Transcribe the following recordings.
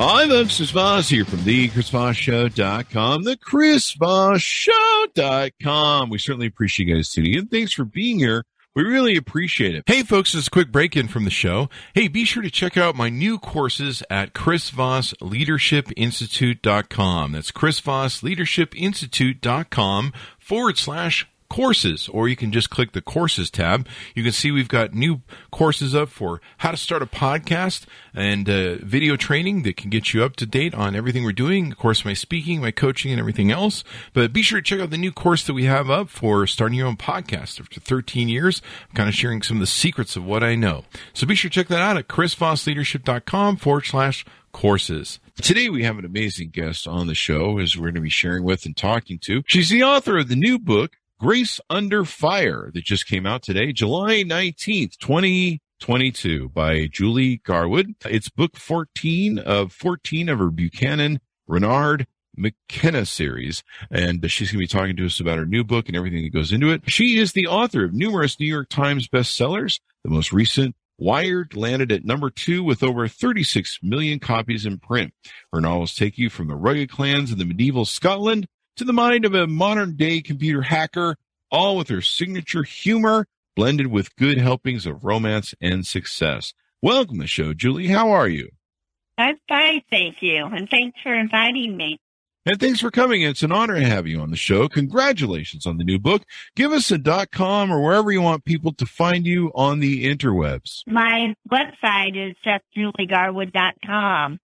Hi, this is Voss here from the ChrisVossShow.com, the ChrisVossShow.com. We certainly appreciate you guys tuning in. Thanks for being here. We really appreciate it. Hey, folks, this is a quick break-in from the show. Hey, be sure to check out my new courses at Chris Voss Leadership Institute.com. That's Chris Voss Leadership Institute.com /courses, or you can just click the courses tab. You can see we've got new courses up for how to start a podcast and video training that can get you up to date on everything we're doing. Of course, my speaking, my coaching, and everything else. But be sure to check out the new course that we have up for starting your own podcast. After 13 years, I'm kind of sharing some of the secrets of what I know. So be sure to check that out at chrisvossleadership.com /courses. Today we have an amazing guest on the show, as we're going to be sharing with and talking to. She's the author of the new book, Grace Under Fire, that just came out today, July 19th, 2022, by Julie Garwood. It's book 14 of her Buchanan Renard McKenna series, and she's going to be talking to us about her new book and everything that goes into it. She is the author of numerous New York Times bestsellers. The most recent, Wired, landed at number 2 with over 36 million copies in print. Her novels take you from the rugged clans of the medieval Scotland to the mind of a modern-day computer hacker, all with her signature humor, blended with good helpings of romance and success. Welcome to the show, Julie. How are you? I'm fine, thank you, and thanks for inviting me. And thanks for coming. It's an honor to have you on the show. Congratulations on the new book. Give us a .com or wherever you want people to find you on the interwebs. My website is just juliegarwood.com,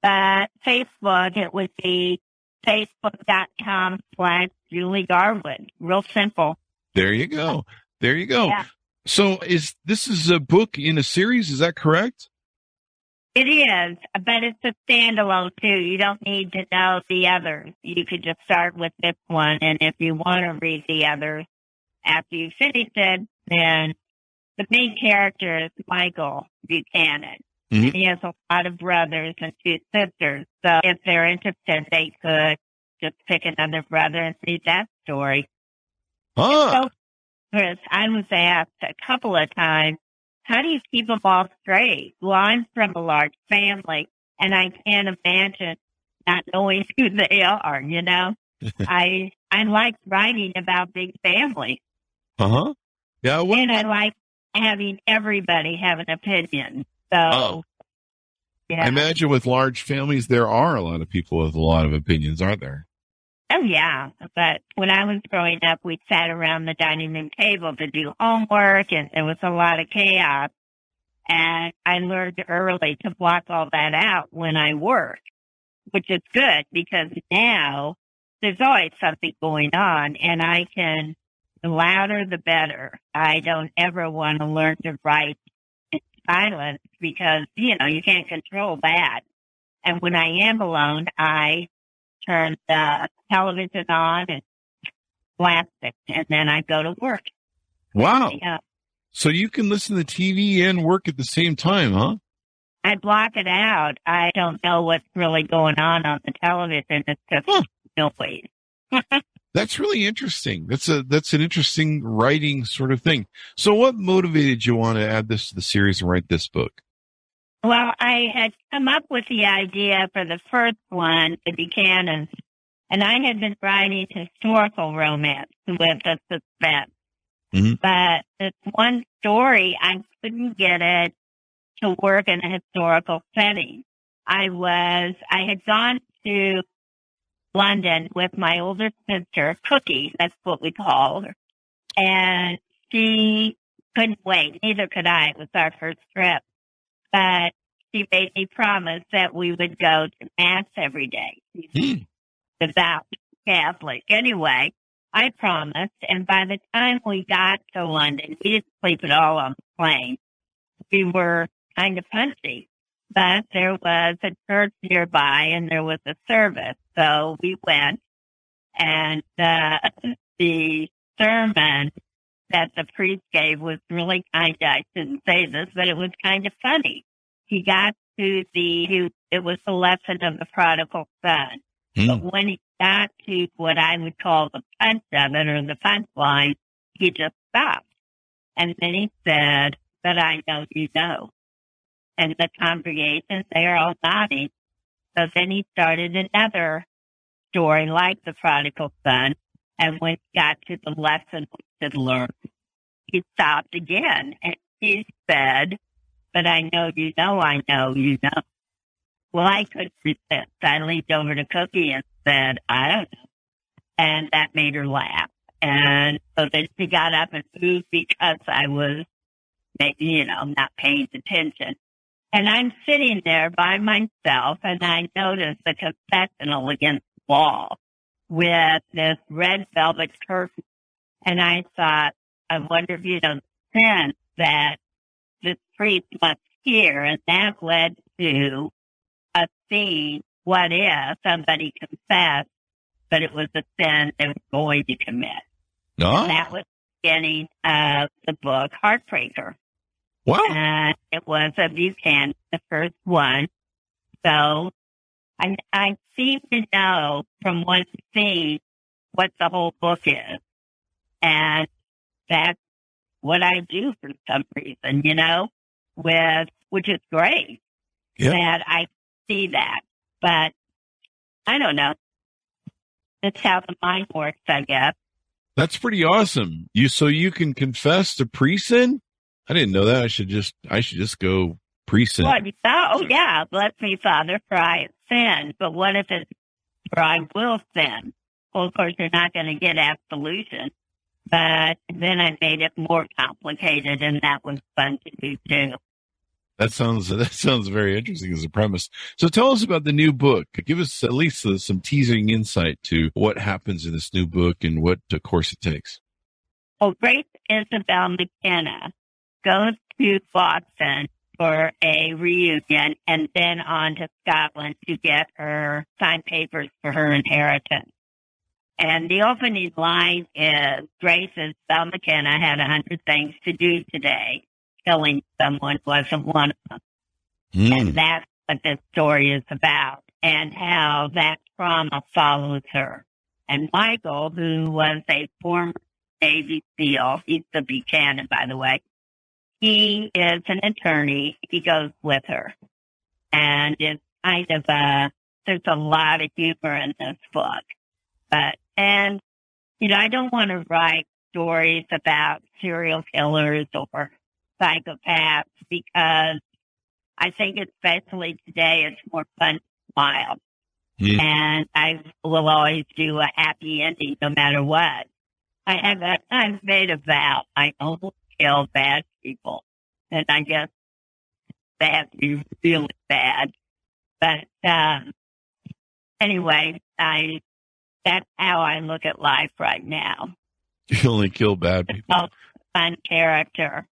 but Facebook, it would be Facebook.com/JulieGarwood. Real simple. There you go. Yeah. So this is a book in a series, is that correct? It is, but it's a standalone too. You don't need to know the others. You could just start with this one, and if you want to read the others after you finish it, then the main character is Michael Buchanan. Mm-hmm. And he has a lot of brothers and 2 sisters. So if they're interested, they could just pick another brother and read that story. Huh. So, Chris, I was asked a couple of times, how do you keep them all straight? Well, I'm from a large family, and I can't imagine not knowing who they are, you know? I like writing about big families. Uh-huh. Yeah. Well, and I like having everybody have an opinion. So, yeah. I imagine with large families, there are a lot of people with a lot of opinions, aren't there? Oh, yeah. But when I was growing up, we sat around the dining room table to do homework, and there was a lot of chaos. And I learned early to block all that out when I worked, which is good because now there's always something going on, and I can, the louder the better. I don't ever want to learn to write silence because, you know, you can't control that. And when I am alone, I turn the television on and blast it, and then I go to work. Wow. So you can listen to TV and work at the same time, huh? I block it out. I don't know what's really going on the television. It's just noise. That's really interesting. That's an interesting writing sort of thing. So what motivated you want to add this to the series and write this book? Well, I had come up with the idea for the first one, the Buchanan, and I had been writing historical romance with a suspense. Mm-hmm. But this one story, I couldn't get it to work in a historical setting. I had gone to London with my older sister, Cookie, that's what we call her. And she couldn't wait. Neither could I. It was our first trip. But she made me promise that we would go to Mass every day. She's devout Catholic. Anyway, I promised. And by the time we got to London, we didn't sleep at all on the plane. We were kind of punchy. but there was a church nearby and there was a service. So we went, and the sermon that the priest gave was really kind of, I shouldn't say this, but it was kind of funny. He got to it was the lesson of the prodigal son. Mm. But when he got to what I would call the punch of it, or the punchline, he just stopped. And then he said, "But I know you know." And the congregation, they are all nodding. So then he started another story like the prodigal son. And when he got to the lesson we should learn, he stopped again. And he said, "But I know you know, I know you know." Well, I couldn't resist. I leaned over to Cookie and said, "I don't know." And that made her laugh. And so then she got up and moved because I was, you know, not paying attention. And I'm sitting there by myself, and I notice the confessional against the wall with this red velvet curtain. And I thought, I wonder if you don't sense that this priest must hear. And that led to a scene, what if somebody confessed, but it was a sin they were going to commit. Oh. And that was the beginning of the book, Heartbreaker. Wow. And it was a Buchanan, the first one. So I seem to know from one scene what the whole book is. And that's what I do for some reason, you know, which is great. Yep. That I see that. But I don't know. That's how the mind works, I guess. That's pretty awesome. So you can confess to pre-sin? I didn't know that. I should just go pre-sin. Oh yeah, bless me, Father, for I have sinned. But what if it's for I will sin? Well, of course, you're not going to get absolution. But then I made it more complicated, and that was fun to do too. That sounds very interesting as a premise. So tell us about the new book. Give us at least some teasing insight to what happens in this new book and what course it takes. Well, Grace Isabel MacKenna goes to Boston for a reunion and then on to Scotland to get her signed papers for her inheritance. And the opening line is, Grace Isabel MacKenna had 100 things to do today. Killing someone wasn't one of them. Mm. And that's what this story is about, and how that trauma follows her. And Michael, who was a former Navy SEAL, he's the Buchanan, by the way, he is an attorney. He goes with her. And it's kind of there's a lot of humor in this book. And, you know, I don't want to write stories about serial killers or psychopaths, because I think especially today it's more fun to smile. Mm. And I will always do a happy ending no matter what. I've made a vow. I only kill bad people. And I guess bad is really bad. But anyway, that's how I look at life right now. You only kill bad people. It's a fun character.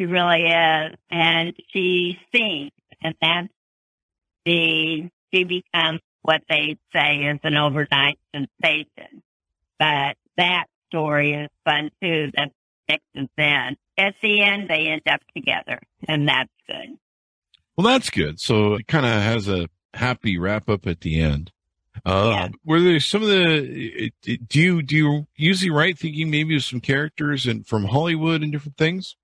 She really is, and she sings, and that's she becomes what they say is an overnight sensation. But that story is fun too. That mixes in. At the end, they end up together, and that's good. Well, that's good. So it kind of has a happy wrap up at the end. Yeah. Were there some of the? Do you usually write thinking maybe of some characters and from Hollywood and different things?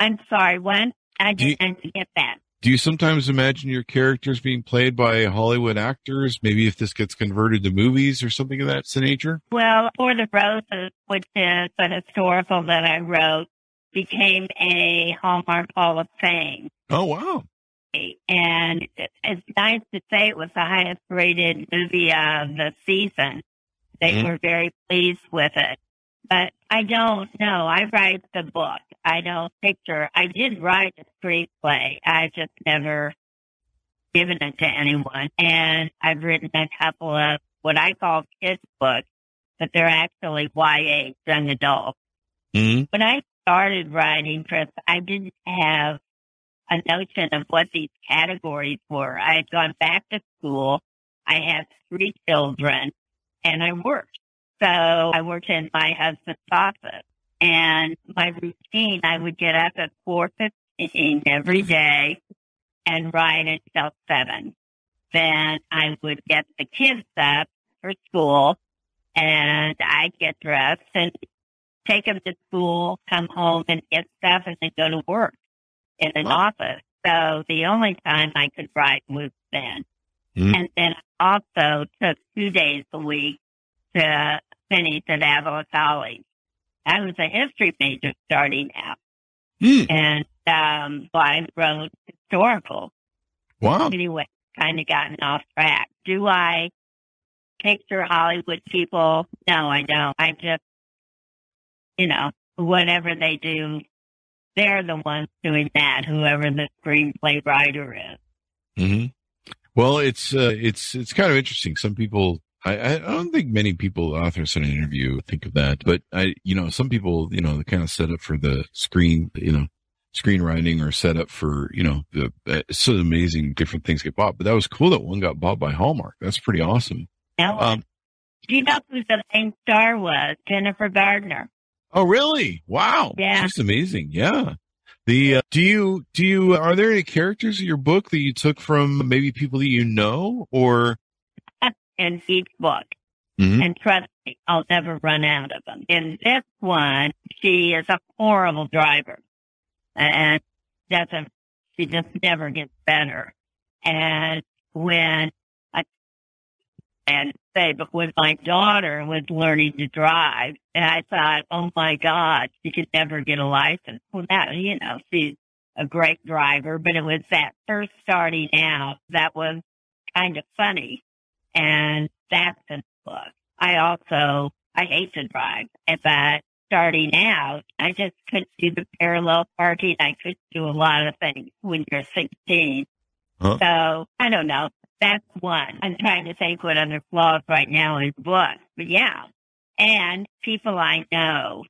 I'm sorry, what? I didn't get that. Do you sometimes imagine your characters being played by Hollywood actors, maybe if this gets converted to movies or something of that nature? Well, For the Roses, which is a historical that I wrote, became a Hallmark Hall of Fame. Oh, wow. And it's nice to say it was the highest rated movie of the season. They were very pleased with it. But I don't know. I write the book. I don't picture. I did write a screenplay. I've just never given it to anyone. And I've written a couple of what I call kids' books, but they're actually YA, young adults. Mm-hmm. When I started writing, Chris, I didn't have a notion of what these categories were. I had gone back to school. I have 3 children, and I worked. So I worked in my husband's office. And my routine, I would get up at 4:15 every day and ride until 7. Then I would get the kids up for school, and I'd get dressed and take them to school, come home and get stuff, and then go to work in an office. So the only time I could ride was then. Mm-hmm. And then I also took 2 days a week to finish at Avila College. I was a history major starting out, and I wrote historical. Wow. Anyway, kind of gotten off track. Do I picture Hollywood people? No, I don't. I just, you know, whatever they do, they're the ones doing that, whoever the screenplay writer is. Mm-hmm. Well, it's kind of interesting. Some people... I don't think many people, authors in an interview, think of that, but some people, the kind of set up for the screen, screenwriting or set up for, so amazing different things get bought. But that was cool that one got bought by Hallmark. That's pretty awesome. Do you know who the main star was? Jennifer Gardner. Oh, really? Wow. Yeah. That's amazing. Yeah. Are there any characters in your book that you took from maybe people that you know or? In each book. Mm-hmm. And trust me, I'll never run out of them. In this one, she is a horrible driver. And she just never gets better. And when my daughter was learning to drive, and I thought, oh my God, she could never get a license. Well, now, she's a great driver, but it was that first starting out that was kind of funny. And that's in the book. I hate to drive, but starting out, I just couldn't do the parallel parking. I couldn't do a lot of things when you're 16. Huh. So I don't know. That's one. I'm trying to think what other flaws right now is what. But yeah. And people I know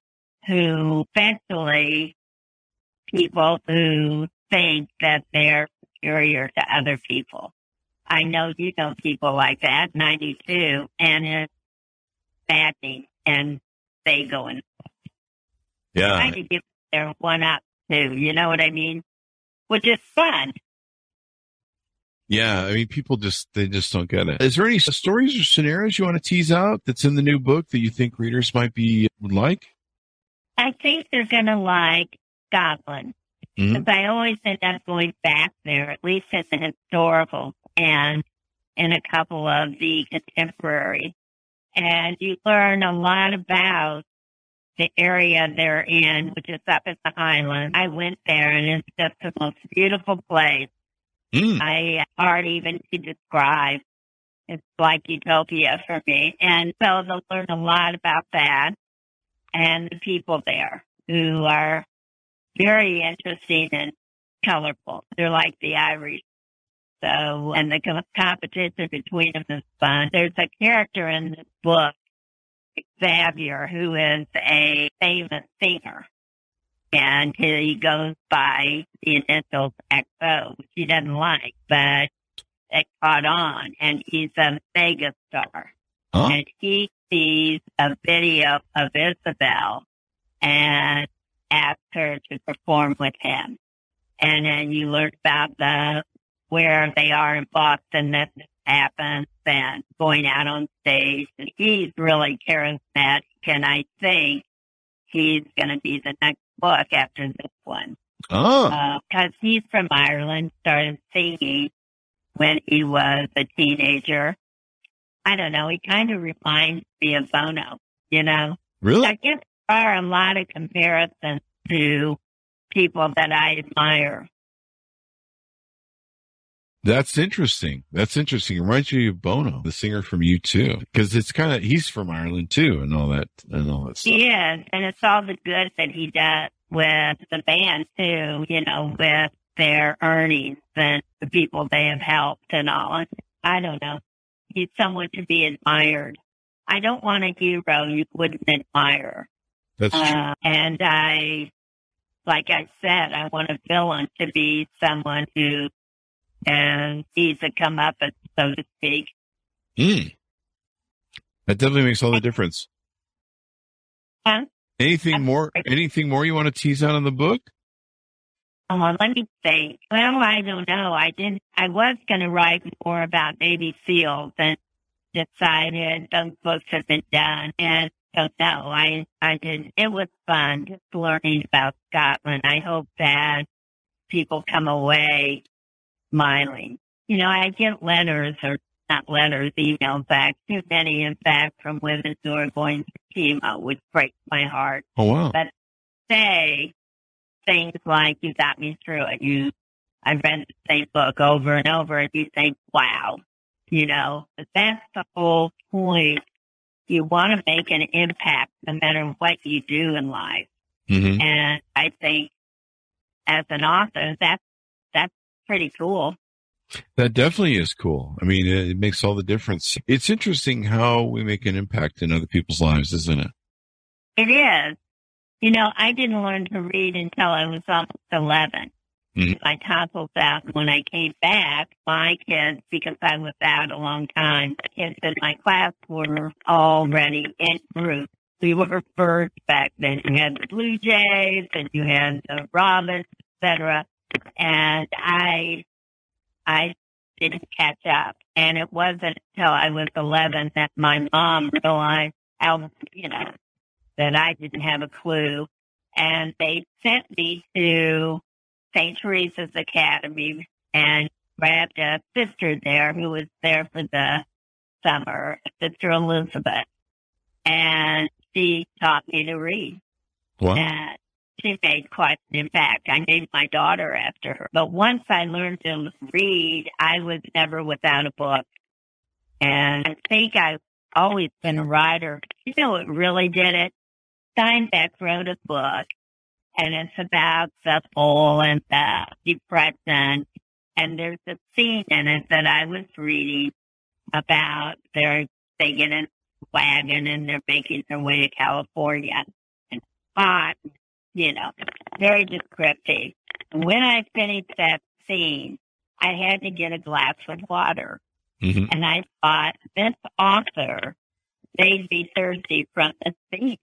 people who think that they're superior to other people. I know people like that, 92, and it's maddening, and they go in. Yeah. Trying to give their one up, too, you know what I mean? Which is fun. Yeah, I mean, people they just don't get it. Is there any stories or scenarios you want to tease out that's in the new book that you think readers would like? I think they're going to like Scotland, because I always end up going back there, at least in the historical and in a couple of the contemporary. And you learn a lot about the area they're in, which is up at the Highlands. I went there, and it's just the most beautiful place. I hard even to describe. It's like utopia for me. And so they'll learn a lot about that and the people there who are very interesting and colorful. They're like the Irish. So, and the competition between them is fun. There's a character in this book, Xavier, who is a famous singer. And he goes by the initials XO, which he doesn't like, but it caught on. And he's a mega star. Huh? And he sees a video of Isabel and asks her to perform with him. And then you learn about where they are in Boston, that happens, and going out on stage. And he's really charismatic, and I think he's going to be the next book after this one. Oh. Because he's from Ireland, started singing when he was a teenager. I don't know, he kind of reminds me of Bono, Really? I guess there are a lot of comparisons to people that I admire. That's interesting. It reminds you of Bono, the singer from U2, because it's kind of, he's from Ireland too, and all that stuff. He is, and it's all the good that he does with the band too, with their earnings and the people they have helped and all. And I don't know. He's someone to be admired. I don't want a hero you wouldn't admire. That's true. And I like I said, I want a villain to be someone who sees a comeuppance, so to speak. Mm. That definitely makes all the difference. Huh? Anything more you want to tease out in the book? Oh, let me think. Well, I don't know. I was going to write more about Navy SEALs and decided those books have been done. And so, no, I didn't. It was fun just learning about Scotland. I hope that people come away smiling. You know, I get letters, or not letters, emails back, too many, in fact, from women who are going to chemo, which breaks my heart. Oh, wow. But say things like, you got me through it. I read the same book over and over, and you say, wow, you know, but that's the whole point. You want to make an impact no matter what you do in life. Mm-hmm. And I think as an author, that's pretty cool. That definitely is cool. I mean, it makes all the difference. It's interesting how we make an impact in other people's lives, isn't it? It is. You know, I didn't learn to read until I was almost 11. Mm-hmm. My tonsils out. When I came back, my kids, because I was out a long time, the kids in my class were already in groups. We were birds back then. You had the Blue Jays and you had the Robins, etc. And I didn't catch up. And it wasn't until I was 11 that my mom realized how, you know, that I didn't have a clue. And they sent me to St. Teresa's Academy and grabbed a sister there who was there for the summer, Sister Elizabeth. And she taught me to read. Wow. And she made quite an impact. I named my daughter after her. But once I learned to read, I was never without a book. And I think I've always been a writer. You know what really did it? Steinbeck wrote a book. And it's about the fall and the depression. And there's a scene in it that I was reading about they get in a wagon and they're making their way to California. And hot, you know, very descriptive. And when I finished that scene, I had to get a glass of water. Mm-hmm. And I thought, this author made me thirsty from the scene.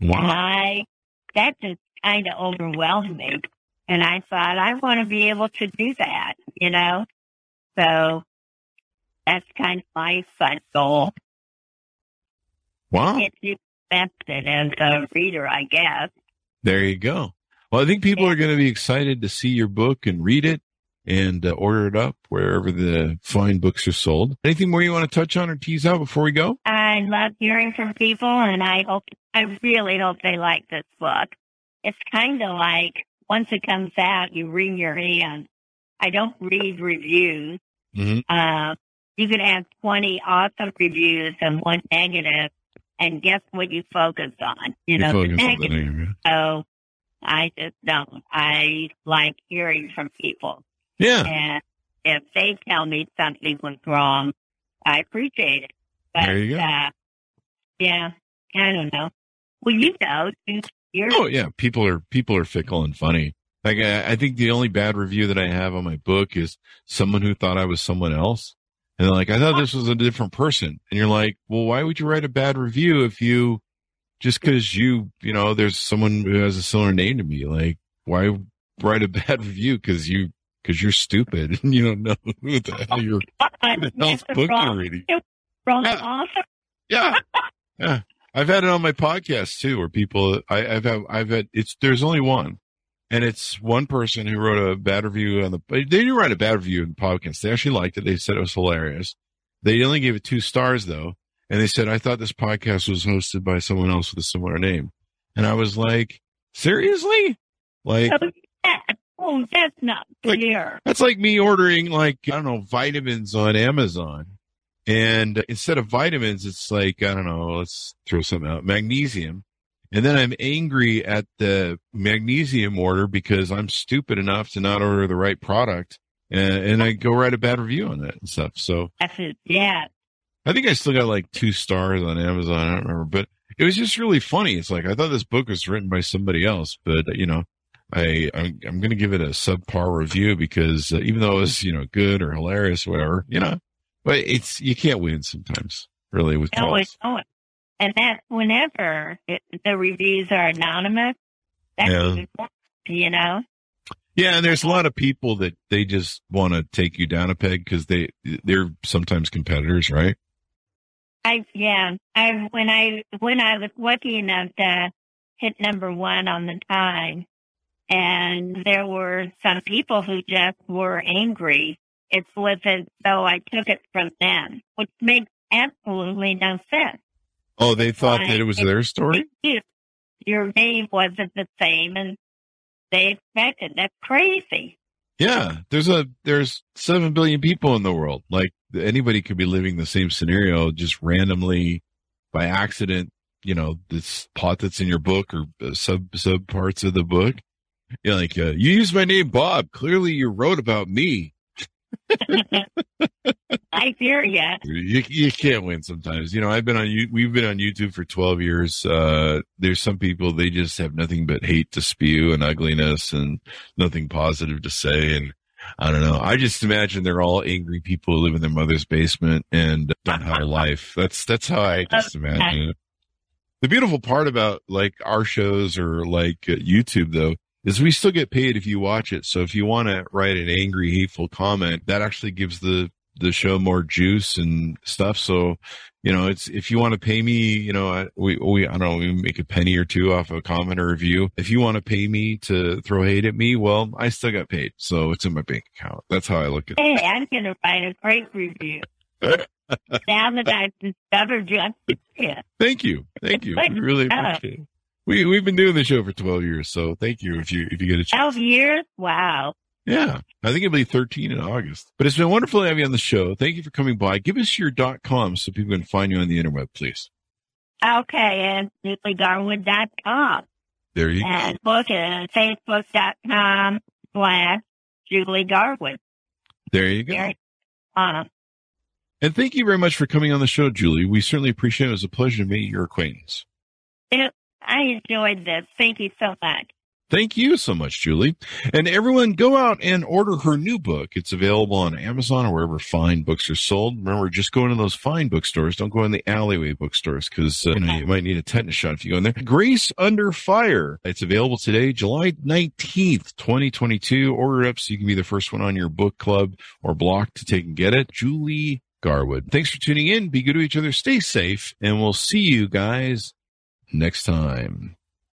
Wow. And that just kind of overwhelmed me. And I thought, I want to be able to do that, you know? So that's kind of my fun goal. Wow. It's accepted as a reader, I guess. There you go. Well, I think people are going to be excited to see your book and read it and order it up wherever the fine books are sold. Anything more you want to touch on or tease out before we go? I love hearing from people, and I really hope they like this book. It's kind of like once it comes out, you wring your hands. I don't read reviews. Mm-hmm. You could have 20 awesome reviews and one negative, and guess what you focus on? You focus on the negative. So I just don't. I like hearing from people. Yeah. And if they tell me something was wrong, I appreciate it. But, there you go. Yeah, I don't know. Well, you know, oh yeah, people are fickle and funny. Like I think the only bad review that I have on my book is someone who thought I was someone else, and they're like, I thought this was a different person, and you're like, well, why would you write a bad review if you just because you know there's someone who has a similar name to me? Like, why write a bad review because you're stupid and you don't know who the hell you're you're reading? Wrong author. Yeah, yeah. I've had it on my podcast too, where people there's only one, and it's one person who wrote a bad review they didn't write a bad review in the podcast. They actually liked it. They said it was hilarious. They only gave it 2 stars though. And they said, I thought this podcast was hosted by someone else with a similar name. And I was like, seriously? Like, oh, that's not fair. Like, that's like me ordering vitamins on Amazon. And instead of vitamins, it's like, I don't know, let's throw something out, magnesium. And then I'm angry at the magnesium order because I'm stupid enough to not order the right product. And I go write a bad review on that and stuff. So yeah, I think I still got 2 stars on Amazon. I don't remember, but it was just really funny. It's like, I thought this book was written by somebody else, but I'm going to give it a subpar review because even though it was, good or hilarious, or whatever, but it's, you can't win sometimes really with calls. No. And that whenever the reviews are anonymous, that's important, Yeah, and there's a lot of people that they just want to take you down a peg because they're sometimes competitors, right? When I was lucky enough to hit number one on the Time, and there were some people who just were angry. It wasn't though I took it from them, which makes absolutely no sense. Oh, they thought that it was their story? Your name wasn't the same, and they expected. That's crazy. Yeah, there's 7 billion people in the world. Like, anybody could be living the same scenario just randomly by accident, this pot that's in your book or sub parts of the book. You're like, you used my name, Bob. Clearly you wrote about me. I hear ya. You can't win sometimes. We've been on YouTube for 12 years. There's some people, they just have nothing but hate to spew and ugliness and nothing positive to say. And I don't know. I just imagine they're all angry people who live in their mother's basement and don't have a life. That's how I just imagine it. The beautiful part about like our shows or like YouTube though, is we still get paid if you watch it. So if you want to write an angry, hateful comment, that actually gives the show more juice and stuff. So, it's, if you want to pay me, we make a penny or two off a comment or review. If you want to pay me to throw hate at me, well, I still got paid. So it's in my bank account. That's how I look at it. Hey, I'm going to write a great review. Now that I've discovered you, I'm here. Thank you. We really appreciate it. We've been doing this show for 12 years, so thank you if you get a chance. 12 years? Wow. Yeah. I think it'll be 13 in August. But it's been wonderful to have you on the show. Thank you for coming by. Give us your .com so people can find you on the interweb, please. Okay, and JulieGarwood.com. There you go. And book at Facebook.com/JulieGarwood. There you go. And thank you very much for coming on the show, Julie. We certainly appreciate it. It was a pleasure to meet your acquaintance. I enjoyed this. Thank you so much. Thank you so much, Julie. And everyone, go out and order her new book. It's available on Amazon or wherever fine books are sold. Remember, just go into those fine bookstores. Don't go in the alleyway bookstores because you might need a tetanus shot if you go in there. Grace Under Fire. It's available today, July 19th, 2022. Order it up so you can be the first one on your book club or block to take and get it. Julie Garwood. Thanks for tuning in. Be good to each other. Stay safe. And we'll see you guys next time.